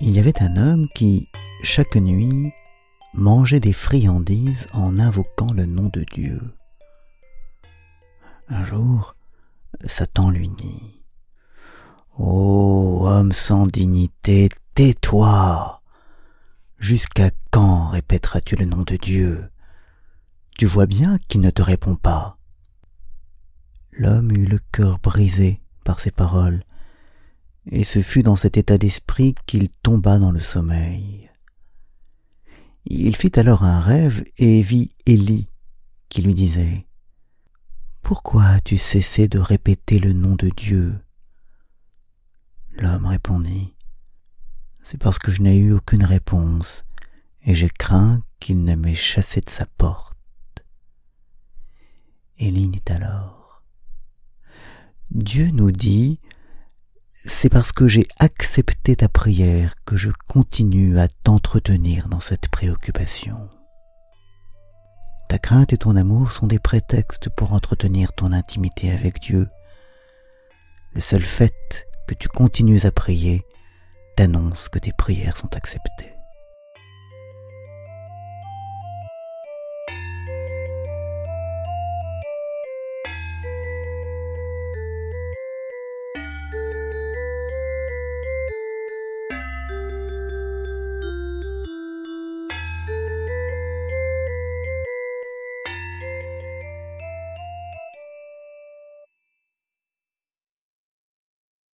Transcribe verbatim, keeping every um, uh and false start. Il y avait un homme qui, chaque nuit, mangeait des friandises en invoquant le nom de Dieu. Un jour, Satan lui dit : « Ô homme sans dignité, tais-toi ! Jusqu'à quand répéteras-tu le nom de Dieu ? Tu vois bien qu'il ne te répond pas. » L'homme eut le cœur brisé par ces paroles, et ce fut dans cet état d'esprit qu'il tomba dans le sommeil. Il fit alors un rêve et vit Élie qui lui disait : « Pourquoi as-tu cessé de répéter le nom de Dieu ? » L'homme répondit : « C'est parce que je n'ai eu aucune réponse, et j'ai craint qu'il ne m'ait chassé de sa porte. » Élie dit alors : « Dieu nous dit : c'est parce que j'ai accepté ta prière que je continue à t'entretenir dans cette préoccupation. Ta crainte et ton amour sont des prétextes pour entretenir ton intimité avec Dieu. Le seul fait que tu continues à prier t'annonce que tes prières sont acceptées. »